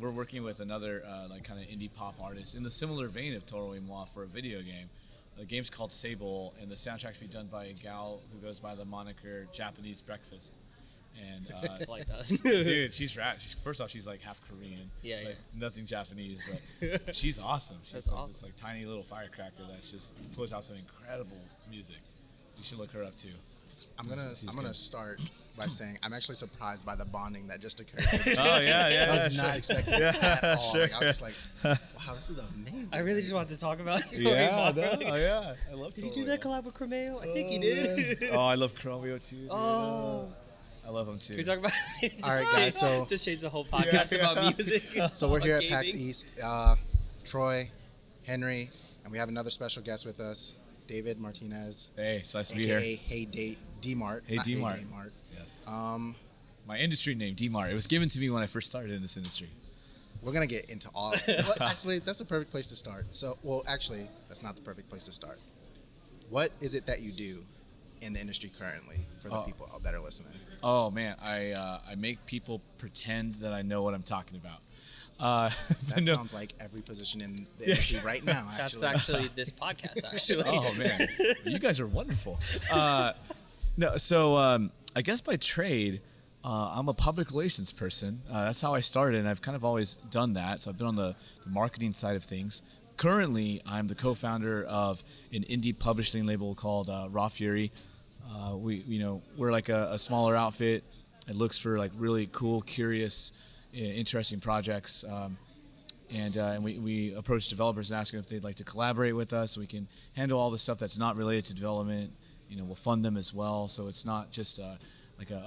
we're working with another like kind of indie pop artist in the similar vein of Toro y Moi for a video game. The game's called Sable, and the soundtrack's been done by a gal who goes by the moniker Japanese Breakfast. And like that, dude, she's rad. First off, she's like half Korean. Yeah, like, yeah. Nothing Japanese, but she's awesome. She's that's like awesome. This like tiny little firecracker that just puts out some incredible music. So you should look her up too. I'm gonna start by saying I'm actually surprised by the bonding that just occurred. I was not expecting that at all. Sure. Like, I was just like, wow, this is amazing. I really just wanted to talk about it. Yeah, I love. Did you do that collab with Chromeo? I think he did. Oh, I love Chromeo too. Dude. Oh. I love them too. Can we talk about all right, guys, so just change the whole podcast about music. So we're here at PAX East. Troy, Henry, and we have another special guest with us, David Martinez. Hey, it's nice to be here. Hey, D-Mart. Hey, D-Mart. Yes. My industry name, D-Mart. It was given to me when I first started in this industry. We're gonna get into all of it. Well, actually, that's the perfect place to start. So, well, actually, that's not the perfect place to start. What is it that you do in the industry currently for the people that are listening? Oh man, I make people pretend that I know what I'm talking about. That sounds like every position in the industry right now, actually. That's actually this podcast, actually. Oh man, you guys are wonderful. So I guess by trade, I'm a public relations person. That's how I started, and I've kind of always done that. So I've been on the marketing side of things. Currently, I'm the co-founder of an indie publishing label called Raw Fury. We're like a smaller outfit. It looks for like really cool, curious, interesting projects, and we approach developers and ask them if they'd like to collaborate with us. We can handle all the stuff that's not related to development. You know, we'll fund them as well, so it's not just a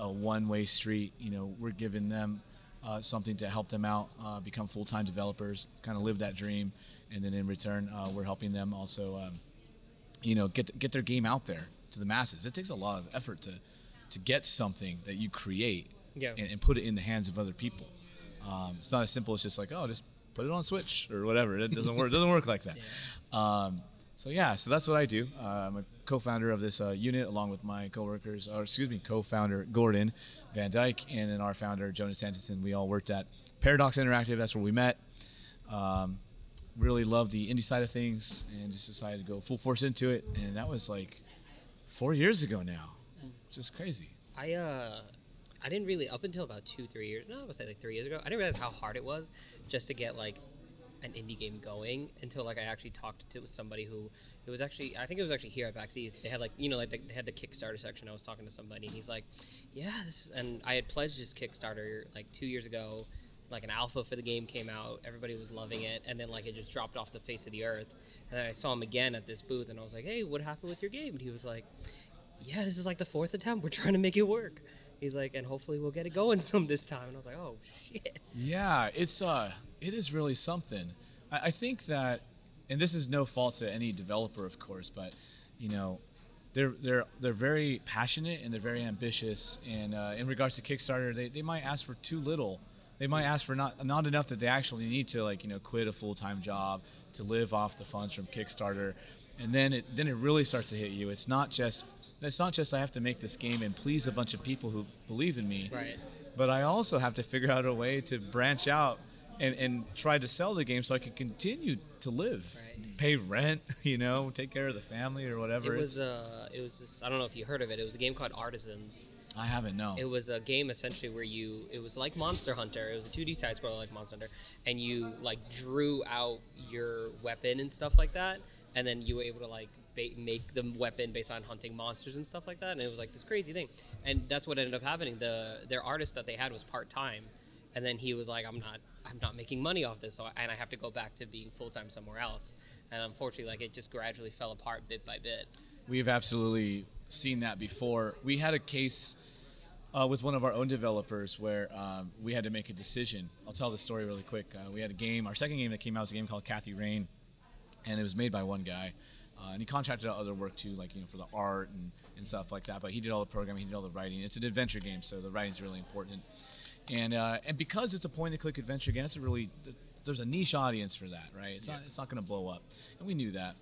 one-way street. You know, we're giving them something to help them out, become full-time developers, kind of live that dream, and then in return, we're helping them also, get their game out there to the masses. It takes a lot of effort to get something that you create and put it in the hands of other people. It's not as simple as just like, just put it on Switch or whatever. It doesn't work. It doesn't work like that. Yeah. So that's what I do. I'm a co-founder of this unit along with my co-founder Gordon Van Dyke, and then our founder Jonas Anderson. We all worked at Paradox Interactive. That's where we met. Really loved the indie side of things and just decided to go full force into it. And that was like 4 years ago now. Just crazy. I didn't really, up until about 2-3 years, no, I would say like 3 years ago, I didn't realize how hard it was just to get like an indie game going until like I actually talked to somebody who, it was actually here at PAX East. They had like, they had the Kickstarter section. I was talking to somebody and he's like, and I had pledged this Kickstarter like 2 years ago, like an alpha for the game came out. Everybody was loving it. And then like it just dropped off the face of the earth. And then I saw him again at this booth and I was like, hey, what happened with your game? And he was like, this is like the fourth attempt. We're trying to make it work. He's like, and hopefully we'll get it going this time. And I was like, oh, shit. Yeah, it is really something. I think that, and this is no fault to any developer, of course, but, they're very passionate and they're very ambitious. And in regards to Kickstarter, they might ask for too little. They might ask for not enough that they actually need to, quit a full-time job to live off the funds from Kickstarter. And then it really starts to hit you. It's not just I have to make this game and please a bunch of people who believe in me, right? But I also have to figure out a way to branch out and try to sell the game so I can continue to live, right? Pay rent, take care of the family or whatever. It was I don't know if you heard of it. It was a game called Artisans. I haven't, no. It was a game essentially where it was like Monster Hunter. It was a 2D side scroller like Monster Hunter, and you like drew out your weapon and stuff like that, and then you were able to make the weapon based on hunting monsters and stuff like that, and it was like this crazy thing, and that's what ended up happening. Their artist that they had was part time, and then he was like, I'm not making money off this, and I have to go back to being full time somewhere else. And unfortunately, it just gradually fell apart bit by bit. We've absolutely seen that before. We had a case with one of our own developers where we had to make a decision. I'll tell the story really quick. We had a game. Our second game that came out was a game called Kathy Rain, and it was made by one guy. And he contracted out other work too, for the art and stuff like that. But he did all the programming, he did all the writing. It's an adventure game, so the writing's really important. And because it's a point-and-click adventure game, there's a niche audience for that, right? It's not going to blow up, and we knew that.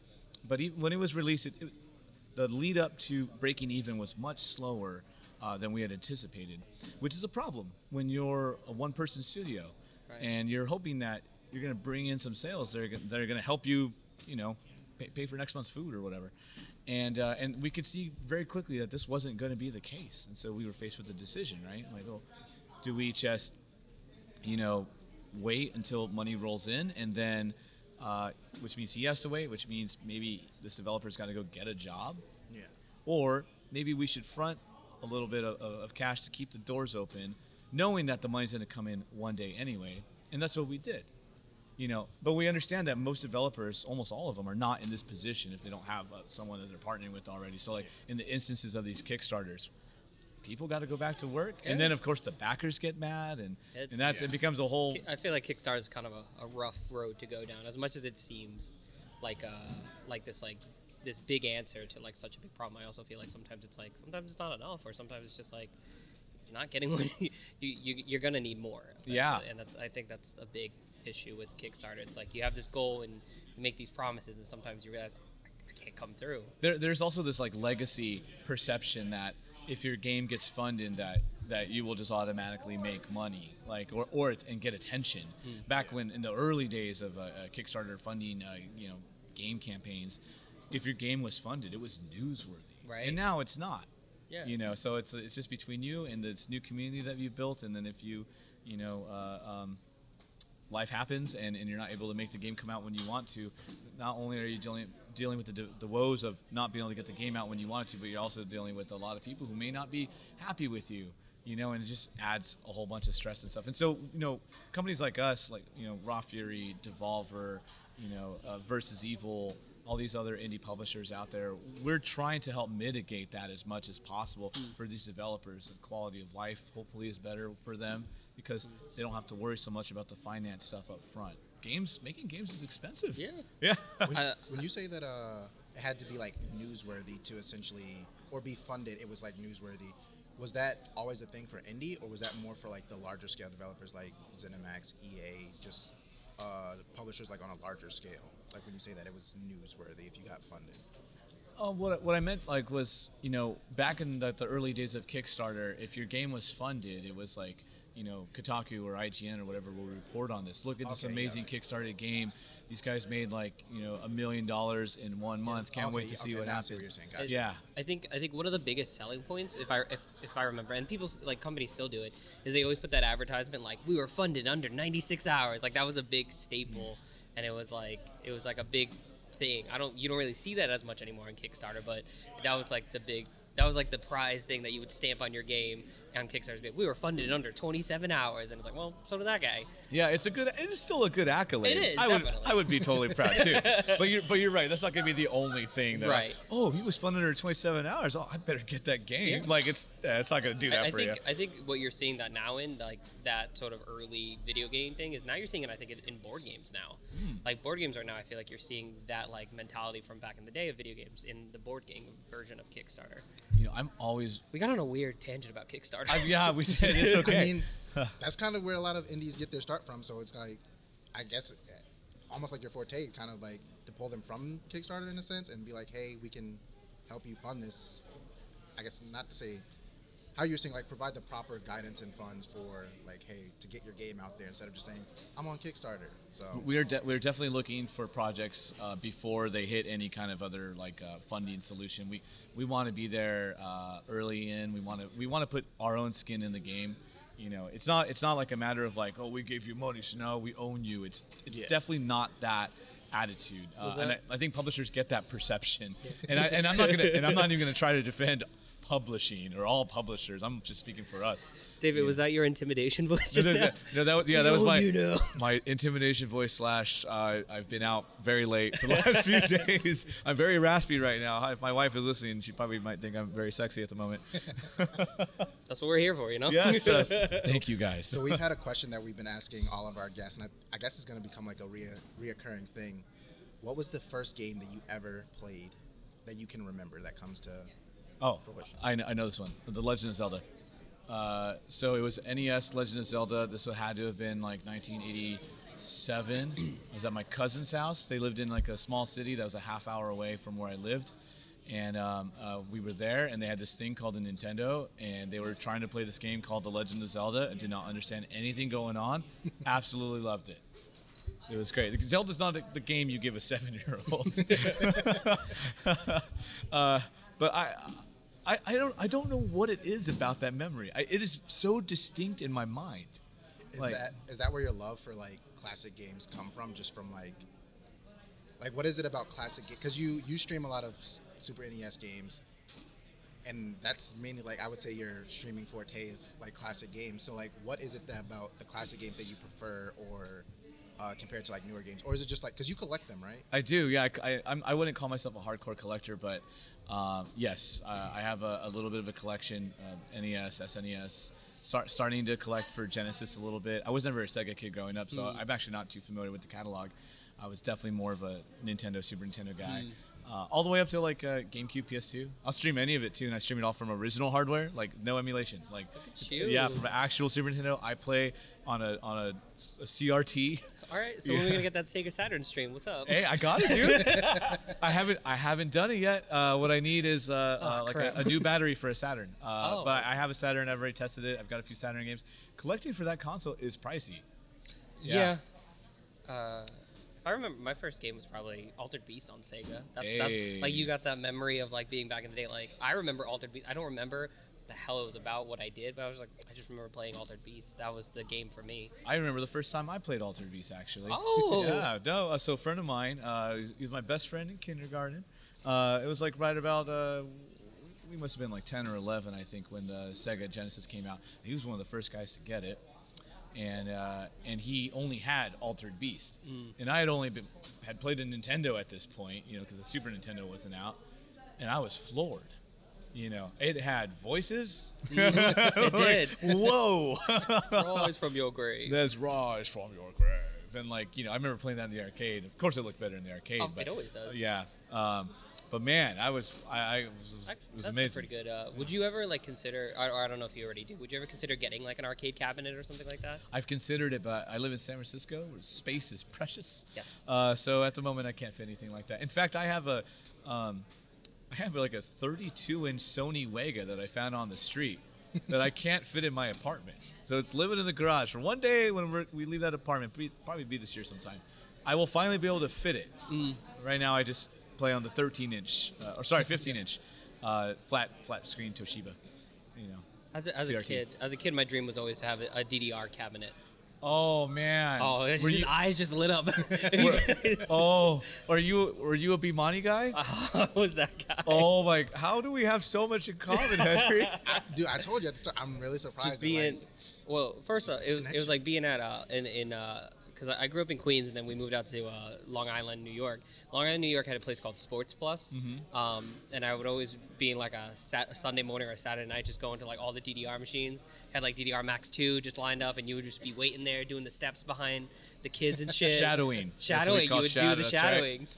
But when it was released, the lead up to breaking even was much slower than we had anticipated, which is a problem when you're a one-person studio. Right. And you're hoping that you're going to bring in some sales that are going to help you, you know, pay for next month's food or whatever. And we could see very quickly that this wasn't going to be the case. And so we were faced with a decision, right? Like, oh, do we just, you know, wait until money rolls in and then, which means he has to wait, which means maybe this developer's got to go get a job. Yeah. Or maybe we should front a little bit of cash to keep the doors open, knowing that the money's going to come in one day anyway. And that's what we did. You know, but we understand that most developers, almost all of them, are not in this position if they don't have someone that they're partnering with already. So, like, in the instances of these Kickstarters, people got to go back to work. Yeah. And then, of course, the backers get mad, and that's it becomes a whole... I feel like Kickstarter is kind of a rough road to go down, as much as it seems like this big answer to, like, such a big problem. I also feel like sometimes it's not enough, or sometimes it's just, like, not getting what you're going to need more. Eventually. Yeah. And I think that's a big... issue with Kickstarter. It's like you have this goal and you make these promises, and sometimes you realize I can't come through. There's also this like legacy perception that if your game gets funded, that you will just automatically make money, like or get attention. Mm. Back when in the early days of Kickstarter funding, game campaigns, if your game was funded, it was newsworthy. Right. And now it's not. Yeah. You know, so it's just between you and this new community that you've built, and then if life happens, and you're not able to make the game come out when you want to. Not only are you dealing with the woes of not being able to get the game out when you want it to, but you're also dealing with a lot of people who may not be happy with you, you know, and it just adds a whole bunch of stress and stuff. And so, you know, companies like us, like, you know, Raw Fury, Devolver, you know, Versus Evil, all these other indie publishers out there, we're trying to help mitigate that as much as possible for these developers. The quality of life hopefully is better for them because they don't have to worry so much about the finance stuff up front. Making games is expensive. Yeah. Yeah. When you say that it had to be like newsworthy to essentially, or be funded, it was like newsworthy. Was that always a thing for indie, or was that more for like the larger scale developers like ZeniMax, EA, just publishers like on a larger scale? Like when you say that it was newsworthy if you got funded. What I meant like was, you know, back in the early days of Kickstarter, if your game was funded, it was like, you know, Kotaku or IGN or whatever will report on this. Look at this amazing Kickstarter game. These guys made like, you know, $1 million in 1 month. Can't wait to see what happens. What you're saying. Gotcha. Yeah. I think one of the biggest selling points, if I remember, and people like companies still do it, is they always put that advertisement like we were funded under 96 hours. Like that was a big staple. Mm. And it was like a big thing. You don't really see that as much anymore on Kickstarter, but that was like the prize thing that you would stamp on your game on Kickstarter's bit. We were funded in under 27 hours, and it's like, well, so did that guy. Yeah, it's still a good accolade. It is. I would be totally proud too. But you're right. That's not going to be the only thing. That right. He was funded under 27 hours. Oh, I better get that game. Yeah. Like it's not going to do that for you. I think what you're seeing that now in like that sort of early video game thing is now you're seeing it. I think in board games now, like board games are now. I feel like you're seeing that like mentality from back in the day of video games in the board game version of Kickstarter. You know, we got on a weird tangent about Kickstarter. Yeah, we did. It's okay. I mean, that's kind of where a lot of indies get their start from. So it's like, I guess, almost like your forte, kind of like to pull them from Kickstarter in a sense and be like, hey, we can help you fund this. I guess not to say how you're saying, like provide the proper guidance and funds for like, hey, to get your game out there instead of just saying, I'm on Kickstarter. So we're definitely looking for projects before they hit any kind of other like funding solution. We want to be there early in. We want to put our own skin in the game. You know, it's not like a matter of like, oh, we gave you money, so now we own you. It's definitely not that attitude. And I think publishers get that perception. And I'm not even gonna try to defend publishing or all publishers. I'm just speaking for us. David, was that your intimidation voice? No, that was my intimidation voice / I've been out very late for the last few days. I'm very raspy right now. If my wife is listening, she probably might think I'm very sexy at the moment. That's what we're here for, you know? Yes. Thank you guys. So we've had a question that we've been asking all of our guests, and I guess it's going to become like a reoccurring thing. What was the first game that you ever played that you can remember that comes to... Oh, I know this one. The Legend of Zelda. So it was NES Legend of Zelda. This had to have been like 1987. I was at my cousin's house. They lived in like a small city that was a half hour away from where I lived. And we were there, and they had this thing called a Nintendo, and they were trying to play this game called The Legend of Zelda and did not understand anything going on. Absolutely loved it. It was great. Zelda's not the game you give a 7-year-old. But I don't know what it is about that memory. It is so distinct in my mind. Is that where your love for like classic games come from? Just from like what is it about classic games? Because you stream a lot of Super NES games, and that's mainly like I would say your streaming forte is like classic games. So like, what is it that about the classic games that you prefer, or compared to like newer games, or is it just like because you collect them, right? I do, yeah. I wouldn't call myself a hardcore collector, but yes, I have a little bit of a collection of NES, SNES. Starting to collect for Genesis a little bit. I was never a Sega kid growing up, so I'm actually not too familiar with the catalog. I was definitely more of a Nintendo, Super Nintendo guy. All the way up to like GameCube, PS2. I'll stream any of it too, and I stream it all from original hardware, like no emulation. Like, yeah, from actual Super Nintendo. I play on a CRT. All right, so when are we gonna get that Sega Saturn stream? What's up? Hey, I got it, dude. I haven't done it yet. What I need is a new battery for a Saturn. But I have a Saturn. I've already tested it. I've got a few Saturn games. Collecting for that console is pricey. Yeah. I remember my first game was probably Altered Beast on Sega. That's like you got that memory of like being back in the day. Like I remember Altered Beast. I don't remember what the hell it was about, what I did, but I just remember playing Altered Beast. That was the game for me. I remember the first time I played Altered Beast actually. Oh yeah, no. So a friend of mine, he was my best friend in kindergarten. It was like right about we must have been like 10 or 11, I think, when the Sega Genesis came out. He was one of the first guys to get it. And he only had Altered Beast, and I had only had played a Nintendo at this point, you know, because the Super Nintendo wasn't out, and I was floored, you know. It had voices. It did. Like, whoa! Raw is from your grave. That's Raw is from your grave, and like you know, I remember playing that in the arcade. Of course, it looked better in the arcade. Oh, but it always does. Yeah. But man, it was amazing. That's pretty good. Would you ever like consider, or I don't know if you already do, would you ever consider getting like an arcade cabinet or something like that? I've considered it, but I live in San Francisco where space is precious. Yes. So at the moment I can't fit anything like that. In fact, I have like a 32-inch Sony Vega that I found on the street that I can't fit in my apartment. So it's living in the garage. For one day when we leave that apartment, probably be this year sometime, I will finally be able to fit it. Right now I just play on the 13-inch, 15-inch, flat screen Toshiba, you know. As a kid, my dream was always to have a DDR cabinet. Oh man! Oh, his eyes just lit up. Were you a Bimani guy? I was that guy. Oh my! How do we have so much in common, Henry? Dude, I told you at the start. I'm really surprised. Just being, it was like being at because I grew up in Queens and then we moved out to Long Island, New York. Long Island, New York had a place called Sports Plus, and I would always be in like a Sunday morning or a Saturday night just going to like all the DDR machines. Had like DDR Max 2 just lined up, and you would just be waiting there doing the steps behind the kids and shit. Shadowing. Shadowing. You would do the shadowing. Right.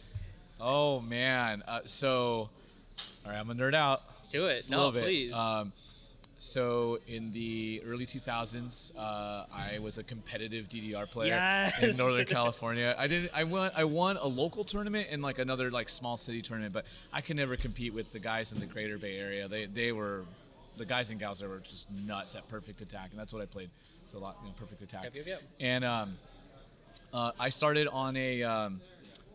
Oh man. All right, I'm gonna nerd out. Do it. No, please. So in the early 2000s, I was a competitive DDR player in Northern California. I won a local tournament and like another like small city tournament, but I could never compete with the guys in the Greater Bay Area. They were the guys and gals that were just nuts at Perfect Attack, and that's what I played. It's a lot, you know, Perfect Attack. Yep. And I started on a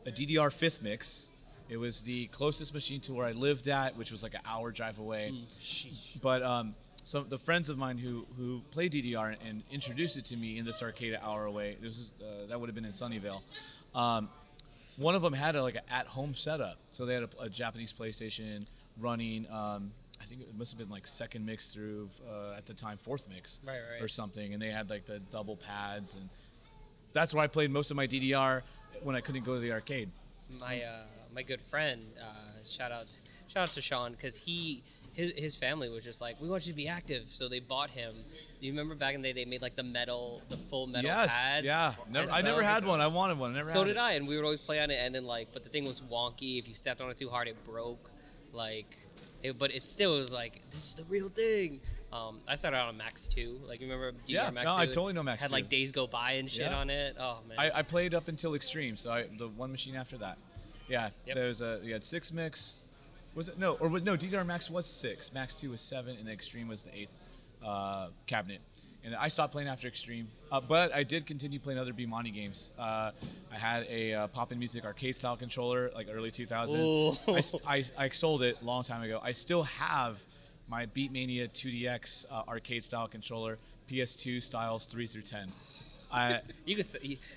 DDR 5th mix. It was the closest machine to where I lived at, which was like an hour drive away. Sheesh. But so the friends of mine who played DDR and introduced it to me in this arcade an hour away, that would have been in Sunnyvale. One of them had an at-home setup. So they had a Japanese PlayStation running, I think it must have been like second mix through, at the time, fourth mix right. or something. And they had like the double pads. And that's where I played most of my DDR when I couldn't go to the arcade. My good friend, shout out to Sean, because he... His family was just like, we want you to be active, so they bought him. You remember back in the day they made like the full metal pads? Yes, yeah. I never had one. I wanted one. I never had it. And we would always play on it. And then but the thing was wonky. If you stepped on it too hard, it broke. But it still was like, this is the real thing. I started out on Max 2. Like, remember DDR Max 2? Yeah, I totally know Max 2. Had like Days Go By and shit on it. Oh man. I played up until Extreme, so the one machine after that. Yeah, yep. There was you had 6 mix. Was it? No, or was, no, DDR Max was 6. Max 2 was 7, and the Extreme was the 8th cabinet. And I stopped playing after Extreme, but I did continue playing other Bimani games. I had a Poppin' Music arcade-style controller, like early 2000s. I sold it a long time ago. I still have my Beatmania 2DX arcade-style controller, PS2 styles 3 through 10. You could.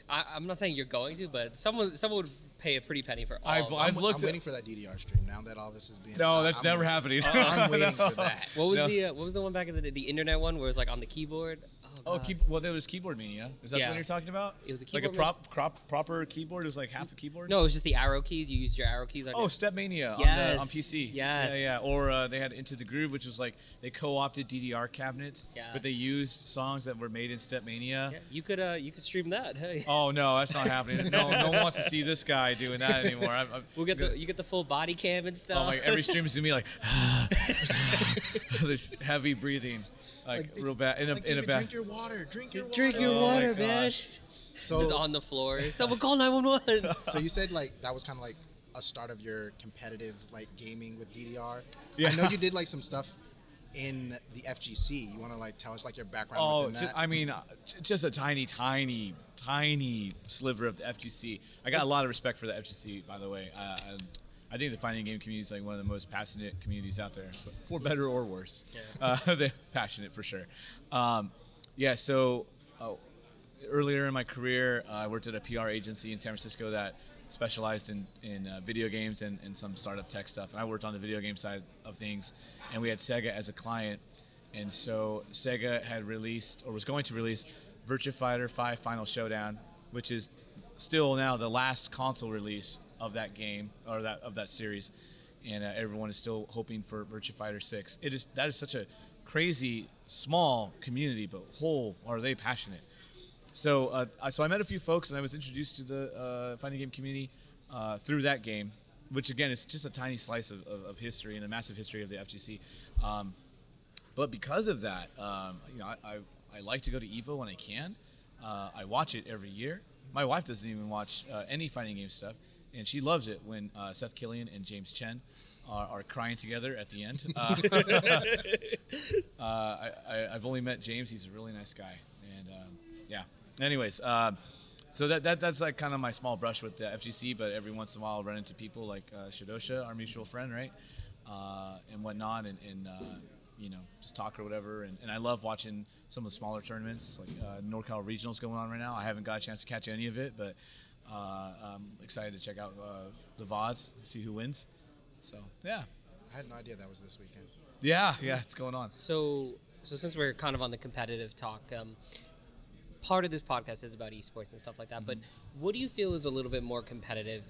I'm not saying you're going to, but someone would pay a pretty penny for all. I'm waiting for that DDR stream now that all this is being. No, that's never happening. I'm waiting for that. What was the one back in the internet one where it was like on the keyboard? There was Keyboard Mania. Is that the one you're talking about? It was a keyboard. Like a proper keyboard? It was like half a keyboard? No, it was just the arrow keys. You used your arrow keys on Step Mania on PC. Yes. Yeah. Or they had Into the Groove, which was like they co-opted DDR cabinets, but they used songs that were made in Step Mania. Yeah. You could stream that. Hey. Oh, no, that's not happening. No one wants to see this guy doing that anymore. You get the full body cam and stuff. Oh, like every stream is going to be like this heavy breathing. Like real bad in a bag. Drink your water, bitch. So just on the floor. Someone call 911. So you said like that was kind of like a start of your competitive like gaming with DDR. Yeah. I know you did like some stuff in the FGC. You want to like tell us like your background? I mean, just a tiny sliver of the FGC. I got a lot of respect for the FGC, by the way. I think the fighting game community is like one of the most passionate communities out there, but for better or worse. Yeah. They're passionate for sure. So earlier in my career, I worked at a PR agency in San Francisco that specialized in video games and some startup tech stuff. And I worked on the video game side of things, and we had Sega as a client. And so Sega had released, or was going to release, Virtua Fighter 5 Final Showdown, which is still now the last console release of that game or that series, and everyone is still hoping for Virtua Fighter 6. That is such a crazy small community, but are they passionate? So, I met a few folks, and I was introduced to the fighting game community through that game, which again is just a tiny slice of history and a massive history of the FGC. But because of that, I like to go to EVO when I can. I watch it every year. My wife doesn't even watch any fighting game stuff. And she loves it when Seth Killian and James Chen are crying together at the end. I've only met James; he's a really nice guy. And anyways, so that's like kind of my small brush with the FGC. But every once in a while, I'll run into people like Shadosha, our mutual friend, right, and whatnot, and just talk or whatever. And I love watching some of the smaller tournaments, like NorCal Regionals going on right now. I haven't got a chance to catch any of it, but. I'm excited to check out the VODs to see who wins. So, yeah. I had no idea that was this weekend. Yeah, it's going on. So since we're kind of on the competitive talk, part of this podcast is about esports and stuff like that, mm-hmm. But what do you feel is a little bit more competitive,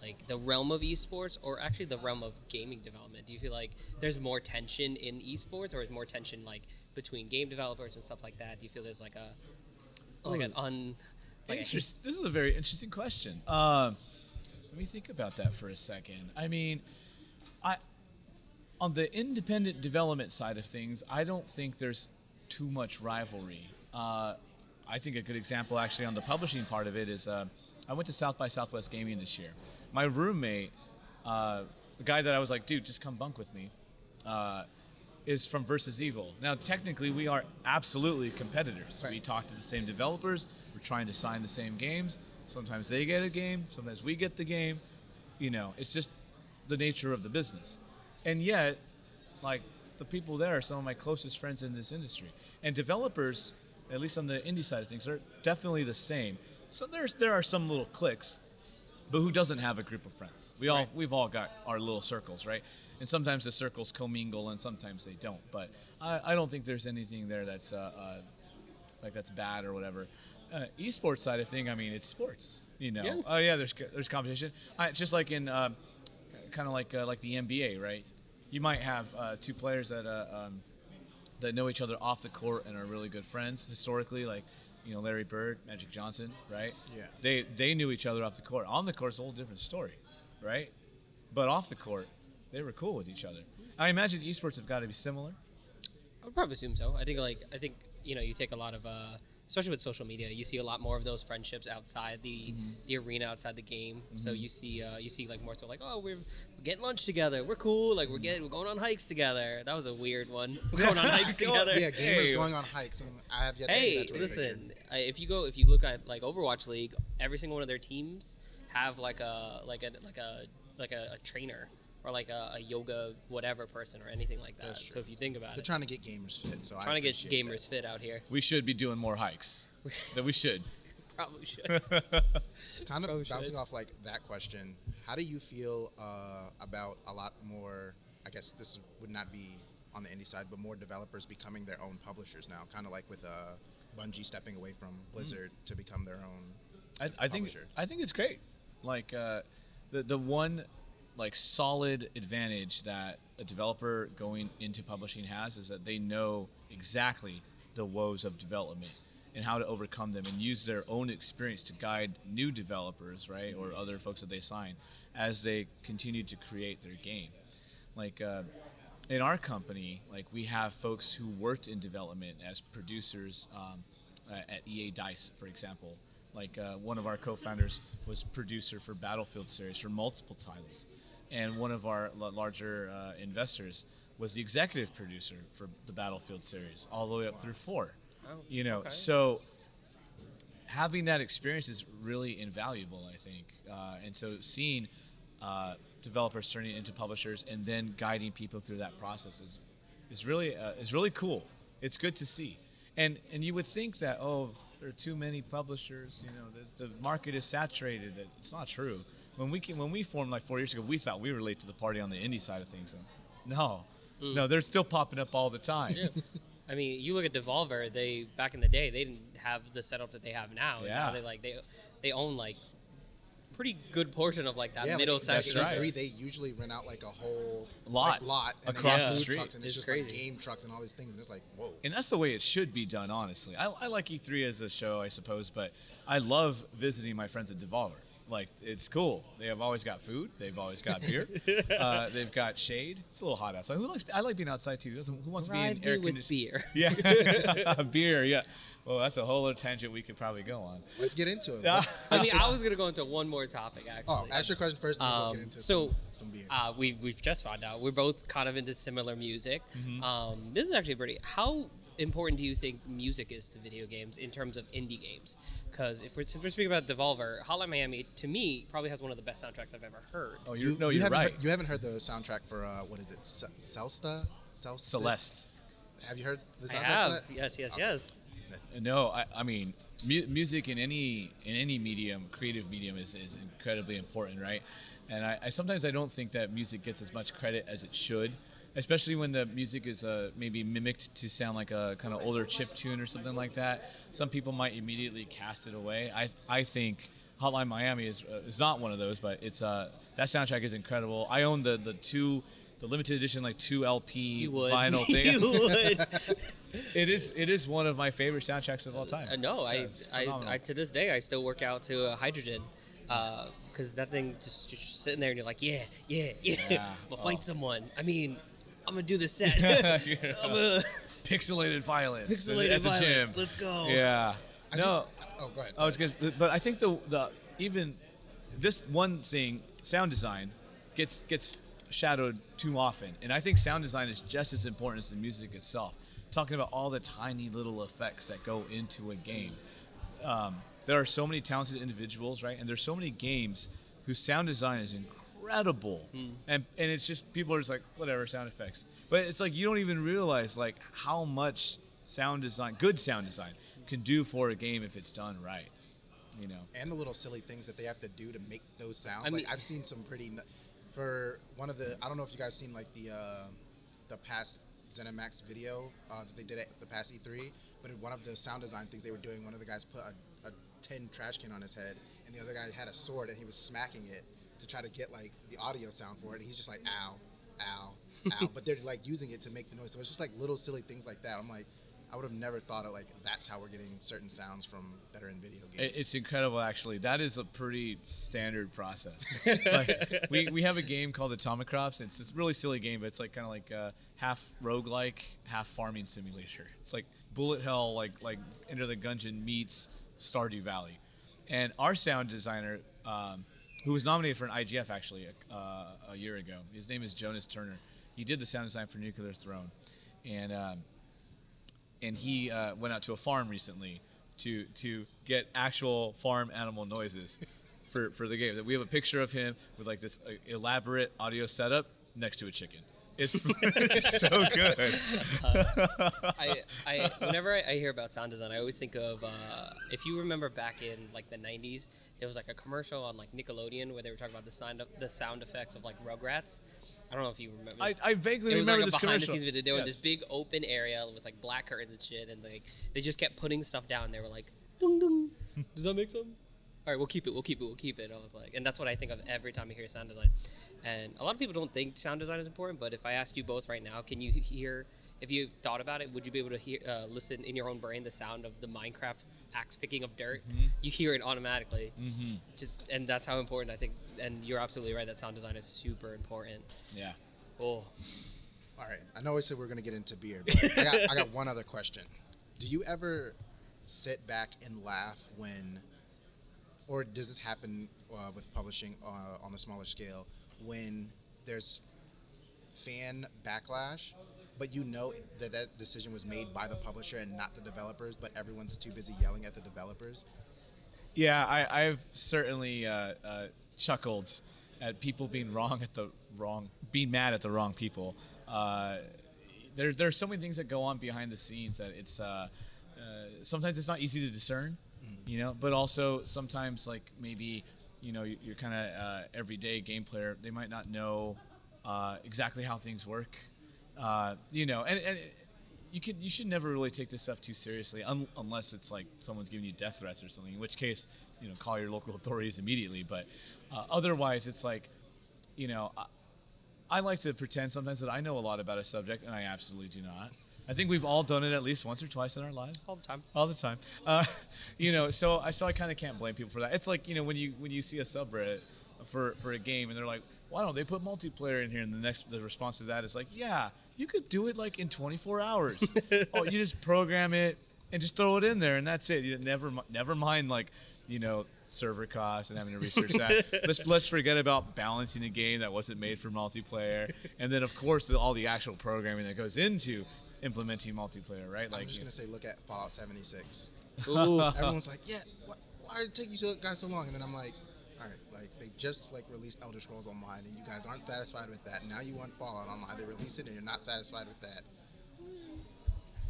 like the realm of esports or actually the realm of gaming development? Do you feel like there's more tension in esports, or is more tension like between game developers and stuff like that? Do you feel there's like This is a very interesting question. Let me think about that for a second. I mean, on the independent development side of things, I don't think there's too much rivalry. I think a good example, actually, on the publishing part of it is I went to South by Southwest Gaming this year. My roommate, the guy that I was like, dude, just come bunk with me, is from Versus Evil. Now, technically, we are absolutely competitors. Right. We talk to the same developers. We're trying to sign the same games. Sometimes they get a game. Sometimes we get the game. It's just the nature of the business. And yet, like, the people there are some of my closest friends in this industry. And developers, at least on the indie side of things, are definitely the same. So there are some little cliques, but who doesn't have a group of friends? We've all got our little circles, right? And sometimes the circles commingle, and sometimes they don't. But I don't think there's anything there that's like that's bad or whatever. Esports side of thing, I mean, it's sports. Yeah. Oh yeah, there's competition. Just like in kind of like the NBA, right? You might have two players that know each other off the court and are really good friends historically, like. Larry Bird, Magic Johnson, right? Yeah. They knew each other off the court. On the court, it's a whole different story, right? But off the court, they were cool with each other. I imagine esports have got to be similar. I would probably assume so. I think you take a lot of especially with social media, you see a lot more of those friendships outside the arena, outside the game. Mm-hmm. So you see like more so like, oh, we're getting lunch together. We're cool. Like we're going on hikes together. That was a weird one. We're going on hikes together. Yeah, gamers going on hikes. And I have yet to see that Twitter listen, picture. If you look at like Overwatch League, every single one of their teams have like a trainer. Or like a yoga whatever person or anything like that. So if you think about it. They're trying to get gamers fit. So trying to get gamers fit out here. We should be doing more hikes. That we should. Probably should. Kind of bouncing off like that question, how do you feel about a lot more, I guess this would not be on the indie side, but more developers becoming their own publishers now, kind of like with Bungie stepping away from Blizzard to become their own publisher? I think it's great. Like the one... like solid advantage that a developer going into publishing has is that they know exactly the woes of development and how to overcome them and use their own experience to guide new developers, right, or other folks that they sign as they continue to create their game. Like in our company, like we have folks who worked in development as producers at EA Dice, for example. Like one of our co-founders was producer for Battlefield series for multiple titles. And one of our larger investors was the executive producer for the Battlefield series, all the way up through 4. So having that experience is really invaluable, I think. And so seeing developers turning into publishers and then guiding people through that process is really cool. It's good to see. And you would think that, oh, there are too many publishers, you know, the market is saturated. It's not true. When we formed like 4 years ago, we thought we were late to the party on the indie side of things. No, they're still popping up all the time. Yeah. I mean, you look at Devolver. They back in the day, they didn't have the setup that they have now. Yeah, now they own like pretty good portion of like that middle section. That's right. They usually rent out like a whole lot and across the street. Trucks, and it's just crazy. Like game trucks and all these things, and it's like whoa. And that's the way it should be done, honestly. I like E3 as a show, I suppose, but I love visiting my friends at Devolver. Like, it's cool. They have always got food. They've always got beer. They've got shade. It's a little hot outside. I like being outside, too. Who wants to be in air conditioning? Beer. Yeah. Beer, yeah. Well, that's a whole other tangent we could probably go on. Let's get into it. I mean, I was going to go into one more topic, actually. Oh, ask your question first, and then we'll get into some beer. We've just found out. We're both kind of into similar music. Mm-hmm. This is actually pretty... How important do you think music is to video games in terms of indie games? Because since we're speaking about Devolver, Hotline Miami, to me, probably has one of the best soundtracks I've ever heard. Oh, you're right. You haven't heard the soundtrack for, what is it, Celeste. Have you heard the soundtrack for that? Yes. No, I mean, music in any medium, creative medium, is incredibly important, right? And I sometimes I don't think that music gets as much credit as it should. Especially when the music is maybe mimicked to sound like a kind of older chip tune or something like that. Some people might immediately cast it away. I think Hotline Miami is not one of those, but it's that soundtrack is incredible. I own the limited edition like 2 LP vinyl thing. You would. It is one of my favorite soundtracks of all time. I to this day I still work out to Hydrogen. Because that thing just sitting there and you're like, yeah. I'm gonna fight someone. I mean, I'm gonna do this set. Pixelated violence. Pixelated violence. Gym. Let's go. Yeah. Go ahead. I was gonna, but I think the even this one thing, sound design, gets shadowed too often, and I think sound design is just as important as the music itself. Talking about all the tiny little effects that go into a game. There are so many talented individuals, right? And there's so many games whose sound design is incredible. Mm. And it's just, people are just like, whatever, sound effects. But it's like, you don't even realize like how much good sound design can do for a game if it's done right, you know? And the little silly things that they have to do to make those sounds. I mean, I've seen some pretty, for one of the, I don't know if you guys seen like the past ZeniMax video that they did at the past E3, but in one of the sound design things they were doing, one of the guys put a tin trash can on his head, and the other guy had a sword, and he was smacking it to try to get like the audio sound for it. And he's just like, ow, ow, ow. But they're like using it to make the noise. So it's just like little silly things like that. I'm like, I would have never thought of like that's how we're getting certain sounds from that are in video games. It's incredible, actually. That is a pretty standard process. Like, we have a game called Atomicrops. It's this really silly game, but it's like kind of like half roguelike, half farming simulator. It's like bullet hell, like Enter the Gungeon meets Stardew Valley. And our sound designer, who was nominated for an IGF actually a year ago, his name is Jonas Turner. He did the sound design for Nuclear Throne, and he went out to a farm recently to get actual farm animal noises for the game. That we have a picture of him with like this elaborate audio setup next to a chicken. It's so good. Whenever I hear about sound design, I always think of, if you remember back in like the 90s, there was like a commercial on like Nickelodeon where they were talking about the sound effects of like Rugrats. I don't know if you remember this. I vaguely remember this commercial. It was like a behind-the-scenes video. They were in this big open area with like black curtains and shit, and like they just kept putting stuff down. They were like, dung, dung. Does that make something? All right, we'll keep it. I was like, and that's what I think of every time I hear sound design. And a lot of people don't think sound design is important, but if I asked you both right now, can you hear, if you've thought about it, would you be able to hear, listen in your own brain the sound of the Minecraft axe picking of dirt? Mm-hmm. You hear it automatically. Mm-hmm. And that's how important I think, and you're absolutely right, that sound design is super important. Yeah. Oh. All right, I know I said we're going to get into beer, but I got one other question. Do you ever sit back and laugh when, or does this happen with publishing on a smaller scale, when there's fan backlash, but you know that decision was made by the publisher and not the developers, but everyone's too busy yelling at the developers? Yeah, I've certainly chuckled at people being mad at the wrong people. There are so many things that go on behind the scenes that it's sometimes it's not easy to discern, you know. But also sometimes like maybe, you know, you're kind of everyday game player. They might not know exactly how things work, you know. And you should never really take this stuff too seriously, unless it's like someone's giving you death threats or something. In which case, you know, call your local authorities immediately. But otherwise, it's like, you know, I like to pretend sometimes that I know a lot about a subject, and I absolutely do not. I think we've all done it at least once or twice in our lives. All the time. You know, so I kind of can't blame people for that. It's like, you know, when you see a subreddit for a game and they're like, why don't they put multiplayer in here? And the response to that is like, yeah, you could do it like in 24 hours. Oh, you just program it and just throw it in there and that's it. You never mind like, you know, server costs and having to research that. Let's forget about balancing a game that wasn't made for multiplayer. And then of course all the actual programming that goes into implementing multiplayer, right? Like, I'm just going to say, look at Fallout 76. Ooh. Everyone's like, yeah, why did it take you guys so long? And then I'm like, all right, like, they just, like, released Elder Scrolls Online, and you guys aren't satisfied with that. Now you want Fallout Online. They released it, and you're not satisfied with that.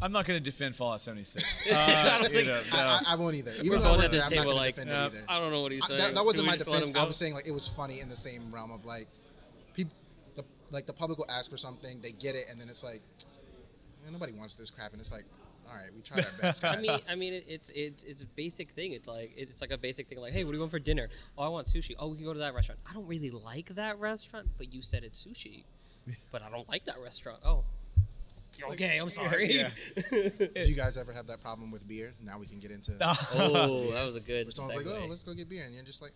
I'm not going to defend Fallout 76. You know, no. I won't either. Even though I'm not going to defend it either. I don't know what he's saying. That wasn't my defense. I was saying, like, it was funny in the same realm of, like, people, like, the public will ask for something, they get it, and then it's like, nobody wants this crap, and it's like, all right, we tried our best. I mean, it's a basic thing. It's like a basic thing. Like, hey, what do you want for dinner? Oh, I want sushi. Oh, we can go to that restaurant. I don't really like that restaurant, but you said it's sushi. But I don't like that restaurant. Oh, okay, I'm sorry. Yeah. Do you guys ever have that problem with beer? Now we can get into. Oh, that was a good. Someone's like, oh, let's go get beer, and you're just like,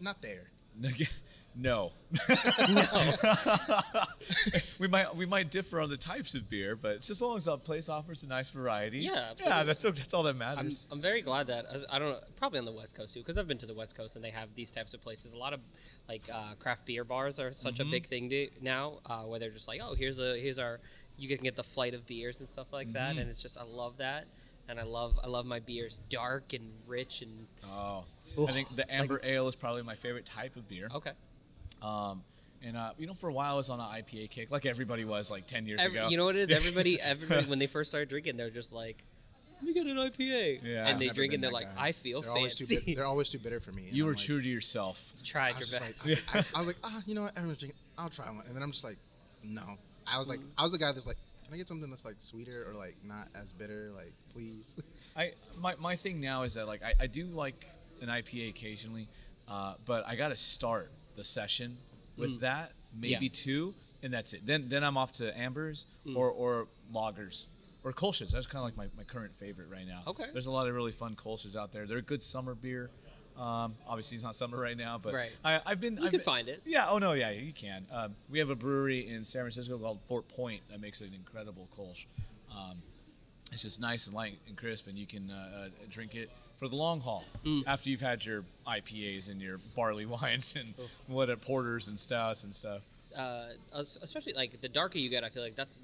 not there. No. We might differ on the types of beer, but it's just as long as a place offers a nice variety. Yeah, absolutely. Yeah, that's all that matters. I'm very glad that I don't know, probably on the West Coast too, because I've been to the West Coast and they have these types of places. A lot of like craft beer bars are such a big thing now, where they're just like, oh, here's our you can get the flight of beers and stuff like that, and it's just I love that, and I love my beers dark and rich and I think the amber ale is probably my favorite type of beer. Okay. You know, for a while I was on an IPA kick, like everybody was, like 10 years ago. You know what it is? Everybody, when they first started drinking, they're just like, "Let me get an IPA," and they drink and they're like, "I feel fancy." They're always too bitter for me. You were true to yourself. Tried your best. I was like, ah, you know what? Everyone's drinking. I'll try one, and then I'm just like, no. I was the guy that's like, can I get something that's like sweeter or like not as bitter? Like, please. My thing now is that like I do like an IPA occasionally, but I gotta start the session with that, maybe two, and that's it. Then I'm off to ambers or lagers or kolsch's. That's kind of like my current favorite right now. Okay. There's a lot of really fun kolsch's out there. They're a good summer beer. Obviously it's not summer right now, but right. I've been find it. Yeah. Oh no. Yeah, you can. We have a brewery in San Francisco called Fort Point that makes an incredible kolsch. It's just nice and light and crisp, and you can drink it for the long haul after you've had your IPAs and your barley wines and porters and stouts and stuff. Especially like the darker you get, I feel like that's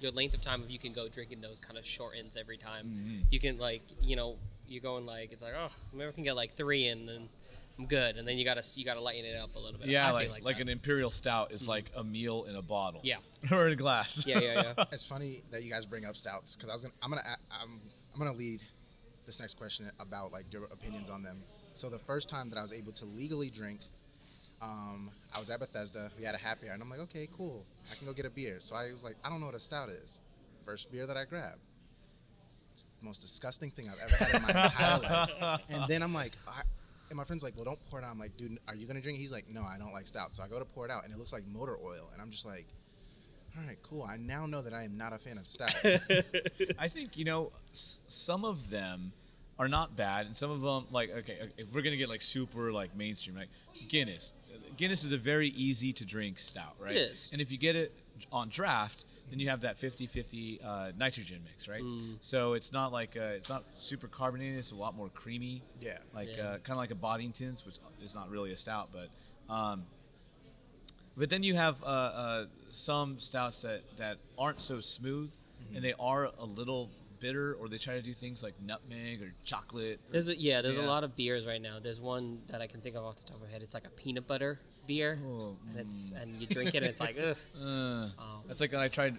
your length of time of you can go drinking those kind of shortens every time. Mm-hmm. You can like, you know, you're going like, it's like, oh, maybe I can get like three and then I'm good. And then you gotta lighten it up a little bit. Yeah, like an imperial stout is like a meal in a bottle. Yeah, or in a glass. Yeah. It's funny that you guys bring up stouts because I'm gonna lead this next question about like your opinions on them. So the first time that I was able to legally drink, I was at Bethesda. We had a happy hour, and I'm like, okay, cool. I can go get a beer. So I was like, I don't know what a stout is. First beer that I grabbed. It's the most disgusting thing I've ever had in my entire life. And then I'm like, and my friend's like, well, don't pour it out. I'm like, dude, are you going to drink it? He's like, no, I don't like stout. So I go to pour it out, and it looks like motor oil. And I'm just like, all right, cool. I now know that I am not a fan of stouts. I think, you know, some of them are not bad, and some of them, like, okay, if we're going to get, like, super, like, mainstream, like, Guinness. Guinness is a very easy to drink stout, right? It is. And if you get it on draft, then you have that 50-50 nitrogen mix, right? Mm. So it's not like it's not super carbonated. It's a lot more creamy. Yeah. Kind of like a Boddington's, which is not really a stout, but then you have some stouts that aren't so smooth, and they are a little bitter, or they try to do things like nutmeg or chocolate. There's a lot of beers right now. There's one that I can think of off the top of my head. It's like a peanut butter beer, and you drink it, and it's like, ugh. That's like when I tried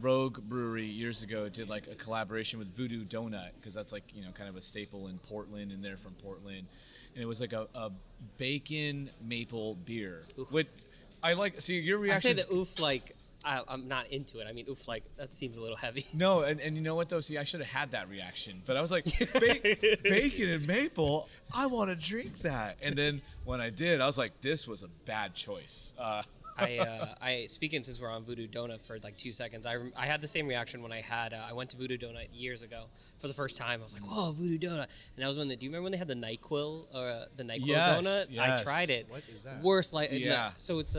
Rogue Brewery years ago. Did like a collaboration with Voodoo Donut, because that's like, you know, kind of a staple in Portland, and they're from Portland. And it was like a bacon maple beer. Oof. Which I like. See your reaction. I say the oof like. I'm not into it. I mean, oof, like, that seems a little heavy. No, and you know what, though? See, I should have had that reaction. But I was like, bacon and maple? I want to drink that. And then when I did, I was like, this was a bad choice. I speaking since we're on Voodoo Donut for like 2 seconds, I had the same reaction when I had I went to Voodoo Donut years ago for the first time. I was like, whoa, Voodoo Donut, and that was when do you remember when they had the NyQuil or the NyQuil donut? Yes. I tried it. What is that? Worst, like, yeah. So it's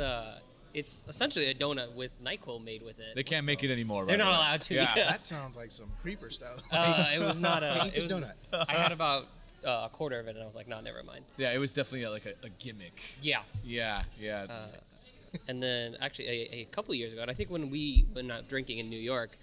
it's essentially a donut with NyQuil made with it. They can't make it anymore, right? They're not allowed to. Yeah. That sounds like some creeper stuff. It was not a... Eat this donut. I had about a quarter of it, and I was like, nah, never mind. Yeah, it was definitely a gimmick. Yeah. Yeah. And then, actually, a couple years ago, and I think when we went out drinking in New York,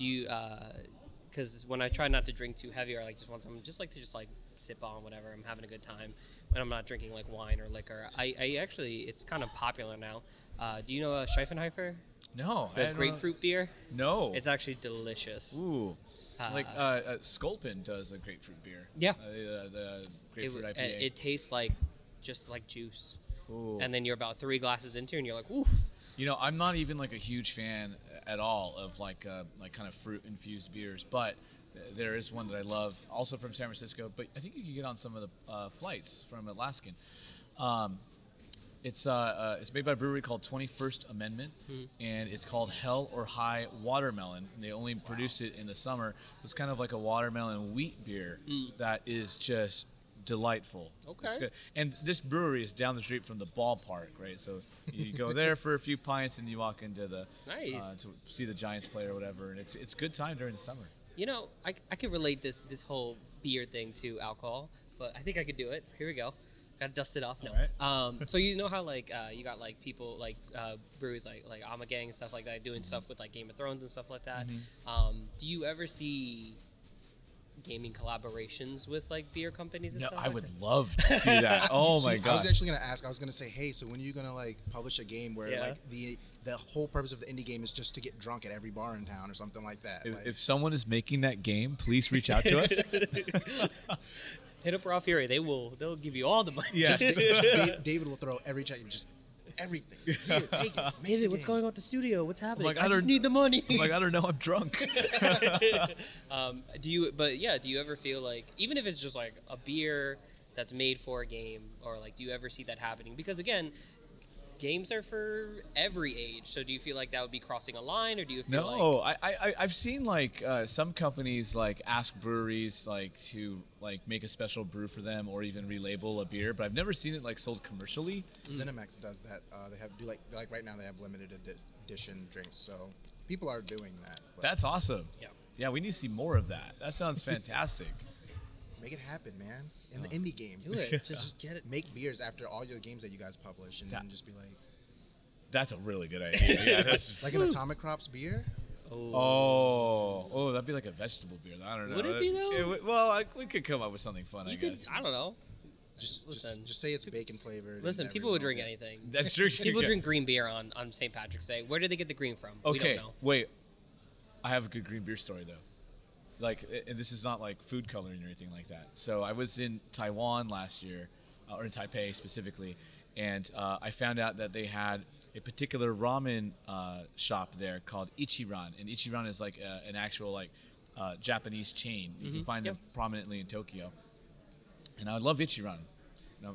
because when I try not to drink too heavy, or like just want something, just like to just like sip on whatever, I'm having a good time. And I'm not drinking like wine or liquor. I actually, it's kind of popular now. Do you know a Scheifenheifer? No. The grapefruit beer? No. It's actually delicious. Ooh. Sculpin does a grapefruit beer. Yeah. The grapefruit IPA. It tastes like, just like juice. Ooh. And then you're about 3 glasses into it and you're like, oof. You know, I'm not even like a huge fan at all of like kind of fruit infused beers, but there is one that I love, also from San Francisco, but I think you can get on some of the flights from Alaskan. It's made by a brewery called 21st Amendment, and it's called Hell or High Watermelon. And they only produce it in the summer. It's kind of like a watermelon wheat beer that is just delightful. Okay. It's good. And this brewery is down the street from the ballpark, right? So you go there for a few pints, and you walk into the nice to see the Giants play or whatever. And it's good time during the summer. You know, I could relate this whole beer thing to alcohol, but I think I could do it. Here we go. Got to dust it off now. Right. So you know how, like, you got, like, people, like, breweries, like Amagang and stuff like that, doing stuff with, like, Game of Thrones and stuff like that. Mm-hmm. Do you ever see gaming collaborations with, like, beer companies and stuff like that? No, I would love to see that. Oh, my God. I was actually going to ask. I was going to say, hey, so when are you going to, like, publish a game where, like, the whole purpose of the indie game is just to get drunk at every bar in town or something like that? If someone is making that game, please reach out to us. Hit up Raw Fury. They'll give you all the money. Yes. David will throw every check. Just everything. Here, take it. David, what's going on at the studio? What's happening? Like, I just need the money. I'm like, I don't know. I'm drunk. Do you ever feel like, even if it's just like a beer that's made for a game, or like, do you ever see that happening? Because again, games are for every age, so do you feel like that would be crossing a line, or do you feel like... No, I've seen, like, some companies, like, ask breweries, like, to, like, make a special brew for them or even relabel a beer, but I've never seen it, like, sold commercially. ZeniMax does that. They have, right now, they have limited edition drinks, so... people are doing that. But. That's awesome. Yeah. Yeah, we need to see more of that. That sounds fantastic. Make it happen, man. In the indie games. Do it. Just get it. Make beers after all your games that you guys publish and then just be like... That's a really good idea. Yeah, that's like an Atomic Crops beer? Oh, that'd be like a vegetable beer. I don't know. Would it be, though? We could come up with something fun, I guess. I don't know. Just say it's bacon flavored. Listen, people would drink anything. That's true. People drink green beer on St. Patrick's Day. Where did they get the green from? Okay, we don't know. Wait. I have a good green beer story, though. Like, and this is not like food coloring or anything like that. So I was in Taiwan last year, or in Taipei specifically, and I found out that they had a particular ramen shop there called Ichiran. And Ichiran is like an actual like Japanese chain. You can find them prominently in Tokyo. And I love Ichiran.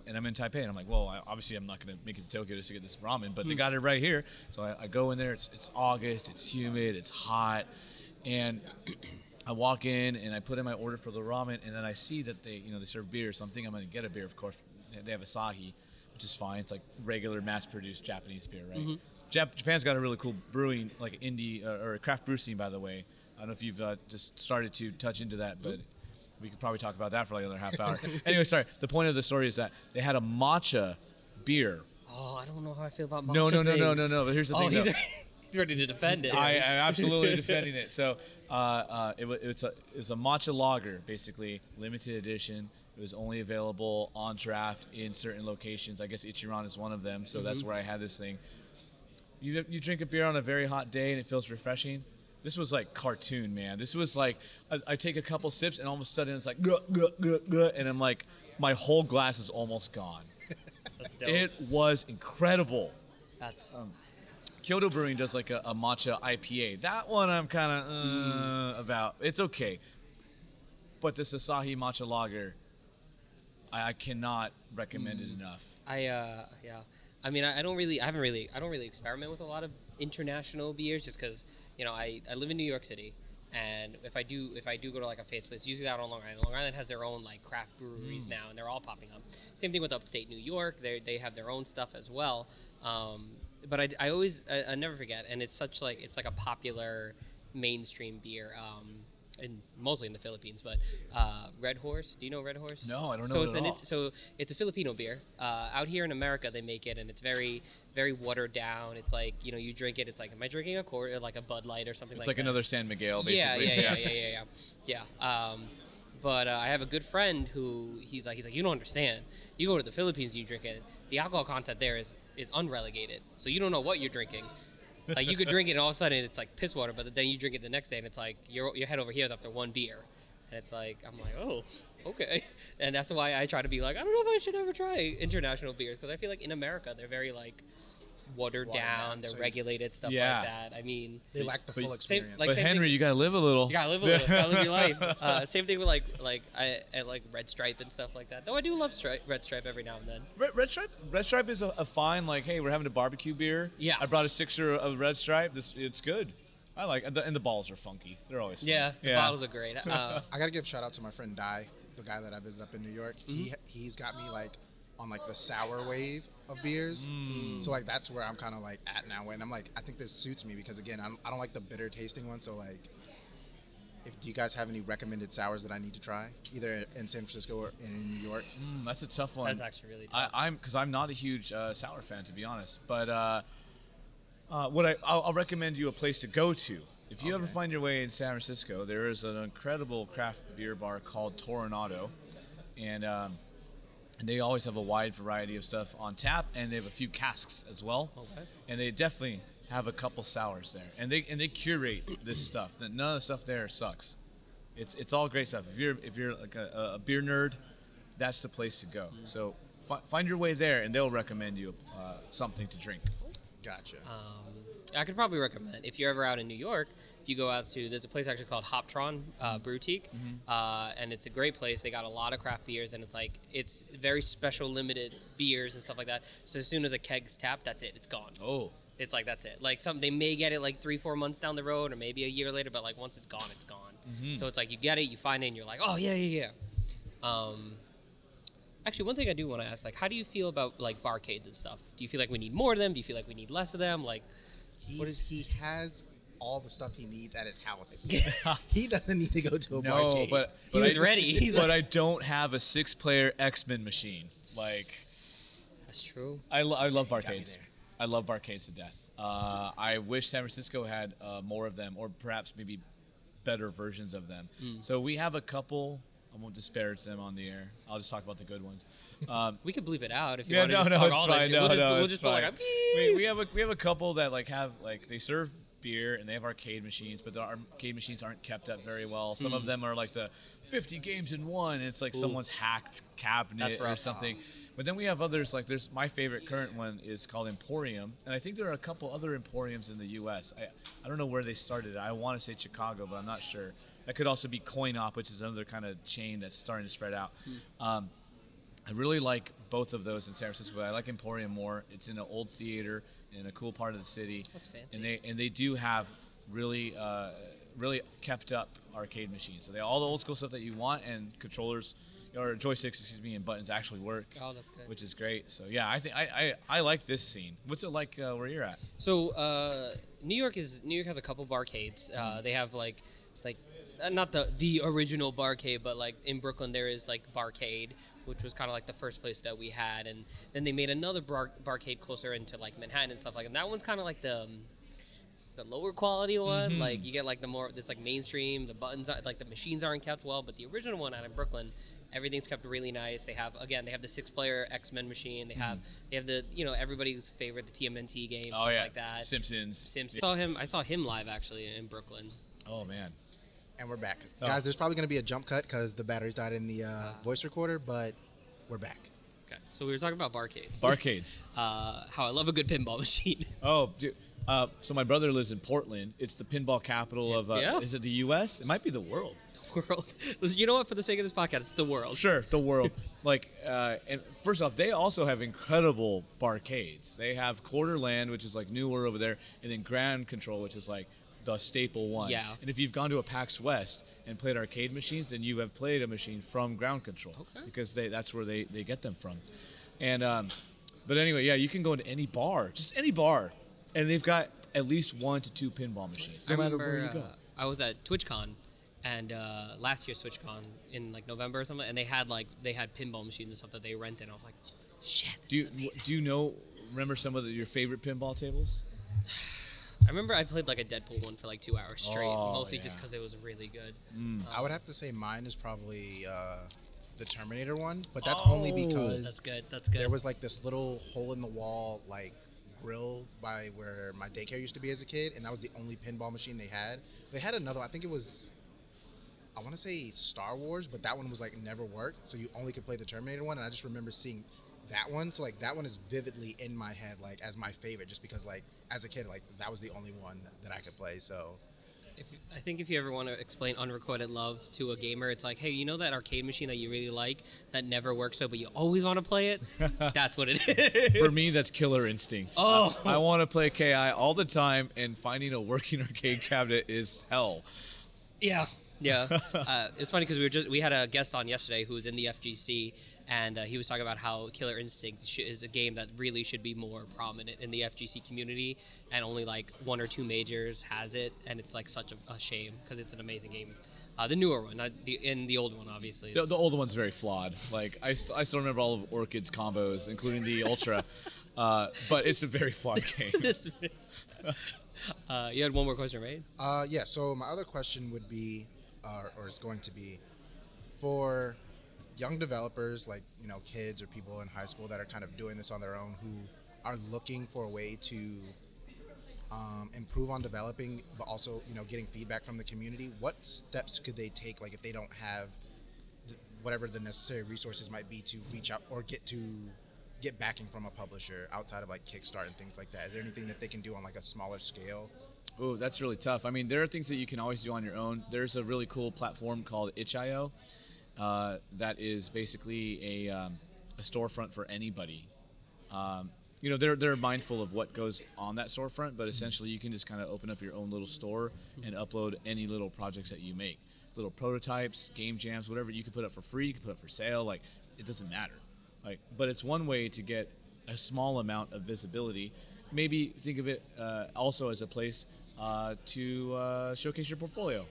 And I'm in Taipei, and I'm like, well, obviously I'm not going to make it to Tokyo just to get this ramen, but they got it right here. So I go in there. It's August. It's humid. It's hot. And I walk in, and I put in my order for the ramen, and then I see that they serve beer or something. I'm going to get a beer, of course. They have Asahi, which is fine. It's like regular mass-produced Japanese beer, right? Mm-hmm. Japan's got a really cool brewing, like indie, or craft brew scene, by the way. I don't know if you've just started to touch into that, but... We could probably talk about that for like another half hour. Anyway, sorry. The point of the story is that they had a matcha beer. Oh, I don't know how I feel about matcha. No. But here's the thing. He's ready to defend it. I'm absolutely defending it. So it was a matcha lager, basically, limited edition. It was only available on draft in certain locations. I guess Ichiran is one of them, so that's where I had this thing. You drink a beer on a very hot day and it feels refreshing. This was like cartoon, man. This was like, I take a couple sips and all of a sudden it's like, gah, gah, gah, gah, and I'm like, my whole glass is almost gone. That's dope. It was incredible. That's Kyoto Brewing does like a matcha IPA. That one I'm kind of about. It's okay. But this Asahi matcha lager, I cannot recommend it enough. I don't really experiment with a lot of international beers just because, I live in New York City, and if I do go to like a fancy place, usually out on Long Island. Long Island has their own like craft breweries now, and they're all popping up. Same thing with upstate New York; they have their own stuff as well. But I always never forget, and it's like a popular mainstream beer, and mostly in the Philippines. But Red Horse, do you know Red Horse? No, I don't know. So it's a Filipino beer. Out here in America, they make it, and it's very, very watered down. It's like, you drink it. It's like, am I drinking a quart or like a Bud Light or something like that? It's like another San Miguel, basically. Yeah. But I have a good friend who he's like, you don't understand. You go to the Philippines, you drink it. The alcohol content there is unrelegated. So you don't know what you're drinking. Like, you could drink it and all of a sudden it's like piss water, but then you drink it the next day and it's like your head over heels after one beer. And it's like, I'm like, oh, okay. And that's why I try to be like, I don't know if I should ever try international beers, because I feel like in America they're very like watered down, they're so regulated, stuff like that. I mean, they lack the full experience. But Henry, you gotta live a little. You gotta live a little. Gotta live your life. Same thing with like Red Stripe and stuff like that. Though I do love Red Stripe every now and then. Red Stripe is a fine. Like, hey, we're having a barbecue beer. Yeah. I brought a sixer of Red Stripe. It's good. I like it. And the balls are funky. They're always fun. Yeah. The bottles are great. I gotta give a shout out to my friend Dai, the guy that I visited up in New York. Mm-hmm. He's got me like on like the sour wave of beers. So like that's where I'm kind of like at now, and I'm like, I think this suits me because again, I don't like the bitter tasting one. So like, do you guys have any recommended sours that I need to try either in San Francisco or in New York? That's a tough one. That's actually really tough. I'm not a huge sour fan, to be honest, but I'll recommend you a place to go to. If you ever find your way in San Francisco, there is an incredible craft beer bar called Toronado, and they always have a wide variety of stuff on tap, and they have a few casks as well. Okay. And they definitely have a couple sours there. And they curate this stuff. None of the stuff there sucks. It's all great stuff. If you're like a beer nerd, that's the place to go. So find your way there, and they'll recommend you something to drink. Gotcha. I could probably recommend, if you're ever out in New York, if you go out to, there's a place actually called Hoptron Brewtique, and it's a great place. They got a lot of craft beers, and it's very special limited beers and stuff like that. So as soon as a keg's tapped, that's it. It's gone. Oh. It's like, that's it. Like, they may get it like 3-4 months down the road or maybe a year later, but like once it's gone, it's gone. Mm-hmm. So it's like you get it, you find it, and you're like, oh, yeah. Actually, one thing I do want to ask, like, how do you feel about like barcades and stuff? Do you feel like we need more of them? Do you feel like we need less of them? Like, He has all the stuff he needs at his house. He doesn't need to go to a arcade. No, but he's ready. But I don't have a 6-player X-Men machine. Like, that's true. I love arcades. I love barcades to death. I wish San Francisco had more of them, or perhaps maybe better versions of them. Mm. So we have a couple. I won't disparage them on the air. I'll just talk about the good ones. We could bleep it out if you want to just talk all that shit. We'll just be like, we have a couple that have they serve beer and they have arcade machines, but the arcade machines aren't kept up very well. Some of them are like the 50 games in one, and it's like someone's hacked cabinet or something. But then we have others, like there's my favorite current one is called Emporium, and I think there are a couple other Emporiums in the U.S. I don't know where they started. I want to say Chicago, but I'm not sure. That could also be CoinOp, which is another kind of chain that's starting to spread out. I really like both of those in San Francisco. I like Emporium more. It's in an old theater in a cool part of the city. That's fancy. And they do have really really kept up arcade machines. So they have all the old school stuff that you want, and controllers, or joysticks, and buttons actually work. Oh, that's good. Which is great. So yeah, I think I like this scene. What's it like where you're at? So New York has a couple of arcades. They have like not the original barcade, but like in Brooklyn there is like Barcade, which was kind of like the first place that we had, and then they made another barcade closer into like Manhattan and stuff like that. And that one's kind of like the lower quality one, like you get like the more that's like mainstream. The buttons are, like the machines aren't kept well, but the original one out in Brooklyn, everything's kept really nice. They have the 6-player X-Men machine. They have the everybody's favorite, the TMNT games, like that. Simpsons. Yeah. I saw him live actually in Brooklyn. Oh man. And we're back, guys. There's probably going to be a jump cut because the batteries died in the voice recorder, but we're back. Okay, so we were talking about barcades. How I love a good pinball machine. Oh, dude. So my brother lives in Portland. It's the pinball capital of, is it the U.S.? It might be the world. The world. You know what? For the sake of this podcast, it's the world. Sure, the world. And first off, they also have incredible barcades. They have Quarterland, which is like newer over there, and then Ground Control, which is like the staple one. Yeah. And if you've gone to a PAX West and played arcade machines, then you have played a machine from Ground Control. Okay. Because that's where they get them from. And but anyway, yeah, you can go into any bar, just any bar. And they've got at least 1 to 2 pinball machines, no matter where you go. I was at TwitchCon, and last year's TwitchCon in like November or something, and they had pinball machines and stuff that they rented. And I was like, shit, this is amazing. Do you remember some of your favorite pinball tables? I remember I played like a Deadpool one for like 2 hours straight, mostly just because it was really good. I would have to say mine is probably the Terminator one, but that's only because that's good. There was like this little hole in the wall like grill by where my daycare used to be as a kid, and that was the only pinball machine they had. They had another, I think it was, I want to say Star Wars, but that one was like never worked, so you only could play the Terminator one, and I just remember seeing that one. So like that one is vividly in my head like as my favorite, just because like as a kid like that was the only one that I could play. So I think if you ever want to explain unrequited love to a gamer, it's like, hey, you know that arcade machine that you really like that never works out, but you always want to play it? That's what it is. For me, that's Killer Instinct. Oh, I want to play KI all the time, and finding a working arcade cabinet is hell. Yeah. It's funny because we had a guest on yesterday who was in the FGC, and he was talking about how Killer Instinct is a game that really should be more prominent in the FGC community, and only like 1 or 2 majors has it, and it's like such a shame because it's an amazing game. The newer one, not the old one, obviously. The old one's very flawed. Like I still remember all of Orchid's combos, including the Ultra, but it's a very flawed game. You had one more question, right? Yeah, so my other question would be, or is going to be, for young developers like kids or people in high school that are kind of doing this on their own, who are looking for a way to improve on developing, but also getting feedback from the community. What steps could they take, like if they don't have whatever the necessary resources might be to reach out or get backing from a publisher outside of like Kickstarter and things like that? Is there anything that they can do on like a smaller scale? Oh, that's really tough. I mean, there are things that you can always do on your own. There's a really cool platform called itch.io that is basically a storefront for anybody. They're mindful of what goes on that storefront, but essentially you can just kind of open up your own little store and upload any little projects that you make. Little prototypes, game jams, whatever. You can put up for free, you can put up for sale. Like, it doesn't matter. Like, but it's one way to get a small amount of visibility. Maybe think of it also as a place to showcase your portfolio.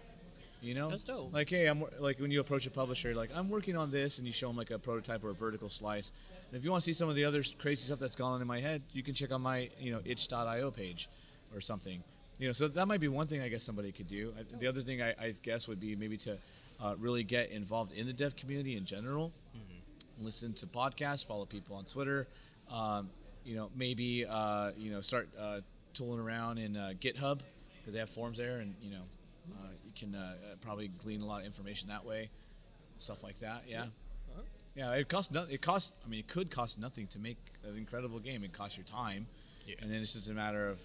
You know, that's dope. Like, hey, I'm like when you approach a publisher, like I'm working on this, and you show them like a prototype or a vertical slice. And if you want to see some of the other crazy stuff that's gone on in my head, you can check out my itch.io page or something. You know, so that might be one thing I guess somebody could do. The other thing I guess would be maybe to really get involved in the dev community in general. Mm-hmm. Listen to podcasts, follow people on Twitter. Maybe start tooling around in GitHub because they have forums there, and you can probably glean a lot of information that way, stuff like that. Yeah, uh-huh. Yeah. It could cost nothing to make an incredible game. It costs your time, and then it's just a matter of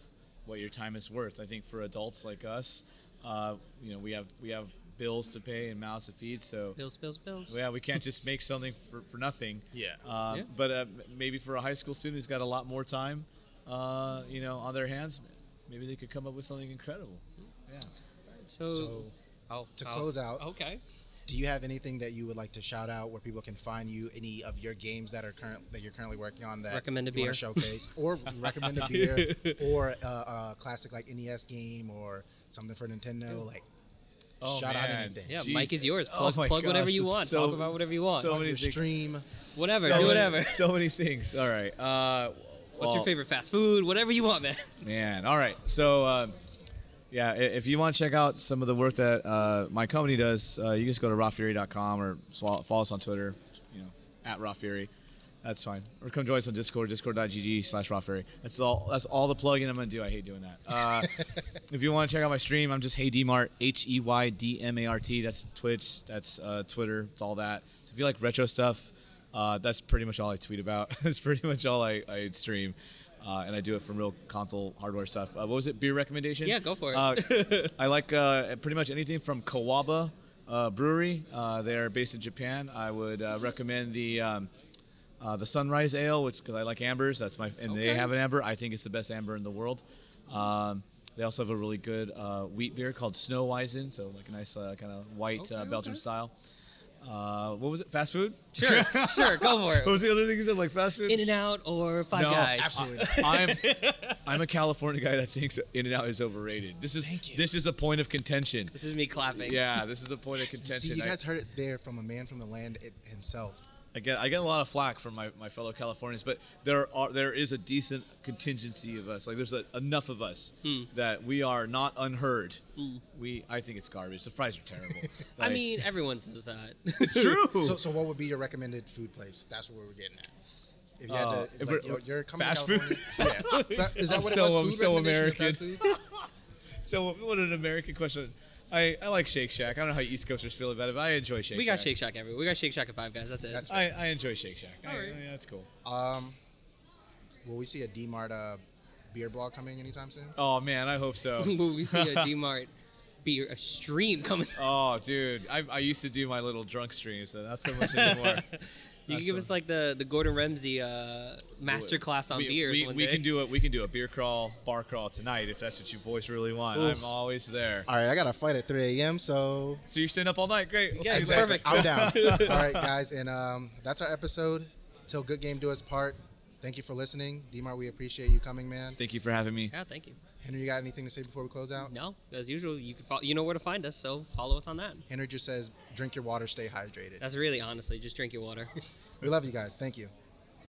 what your time is worth. I think for adults like us, we have bills to pay and mouths to feed. So bills. Yeah, we can't just make something for nothing. Yeah. But maybe for a high school student who's got a lot more time, on their hands, maybe they could come up with something incredible. Yeah. So, to close out, okay. Do you have anything that you would like to shout out where people can find you? Any of your games that you're currently working on that recommend a beer want to showcase, or recommend a beer, or a classic like NES game or something for Nintendo? Cool. Like, oh, shout man. Out anything. Yeah, jeez. Mic is yours. Plug whatever you want. Talk about whatever you want. So many things. Stream. Whatever. Do whatever. So many things. All right. What's your favorite fast food? Whatever you want, man. Man. All right. So. Yeah, if you want to check out some of the work that my company does, you can just go to rawfury.com or follow us on Twitter, at rawfury. That's fine. Or come join us on Discord, discord.gg/rawfury. That's all the plug-in I'm going to do. I hate doing that. If you want to check out my stream, I'm just HeyDmart, HEYDMART. That's Twitch. That's Twitter. It's all that. So if you like retro stuff, that's pretty much all I tweet about. That's pretty much all I stream. And I do it from real console hardware stuff. What was it? Beer recommendation? Yeah, go for it. I like pretty much anything from Kawaba Brewery. They are based in Japan. I would recommend the Sunrise Ale, which because I like ambers. They have an amber. I think it's the best amber in the world. They also have a really good wheat beer called Snowweizen. So like a nice kind of white Belgian style. What was it? Fast food? Sure, go for it. What was the other thing you said? Like fast food? In-N-Out or Five Guys? Absolutely. I'm a California guy that thinks In-N-Out is overrated. This is a point of contention. This is me clapping. Yeah, this is a point of contension. See, you guys heard it there from a man from the land himself. I get a lot of flack from my fellow Californians, but there is a decent contingency of us. Like there's enough of us that we are not unheard. Mm. I think it's garbage. The fries are terrible. Like, I mean, everyone says that. It's true. So what would be your recommended food place? That's what we're getting at. If you had to, you're coming fast to California. Food. Yeah. Is that what it was? I'm so American. So what an American question. I like Shake Shack. I don't know how East Coasters feel about it, but I enjoy Shake Shack. We got Shake Shack everywhere. We got Shake Shack at Five Guys. That's it. That's I enjoy Shake Shack. All right. I mean, that's cool. Will we see a DMart beer blog coming anytime soon? Oh, man, I hope so. Will we see a DMart beer stream coming? Oh, dude. I used to do my little drunk streams, so not so much anymore. You can give us like the Gordon Ramsay masterclass on beers. We can do it. We can do a beer crawl, bar crawl tonight if that's what you boys really want. Oof. I'm always there. All right, I got a flight at 3 a.m. So you're staying up all night. Great. We'll see you later. Perfect. I'm down. All right, guys, and that's our episode. Till Good Game Do Its Part. Thank you for listening, DMar. We appreciate you coming, man. Thank you for having me. Yeah, thank you. Henry, you got anything to say before we close out? No, as usual, you can follow, you know where to find us, so follow us on that. Henry just says, drink your water, stay hydrated. That's really honestly, just drink your water. We love you guys. Thank you.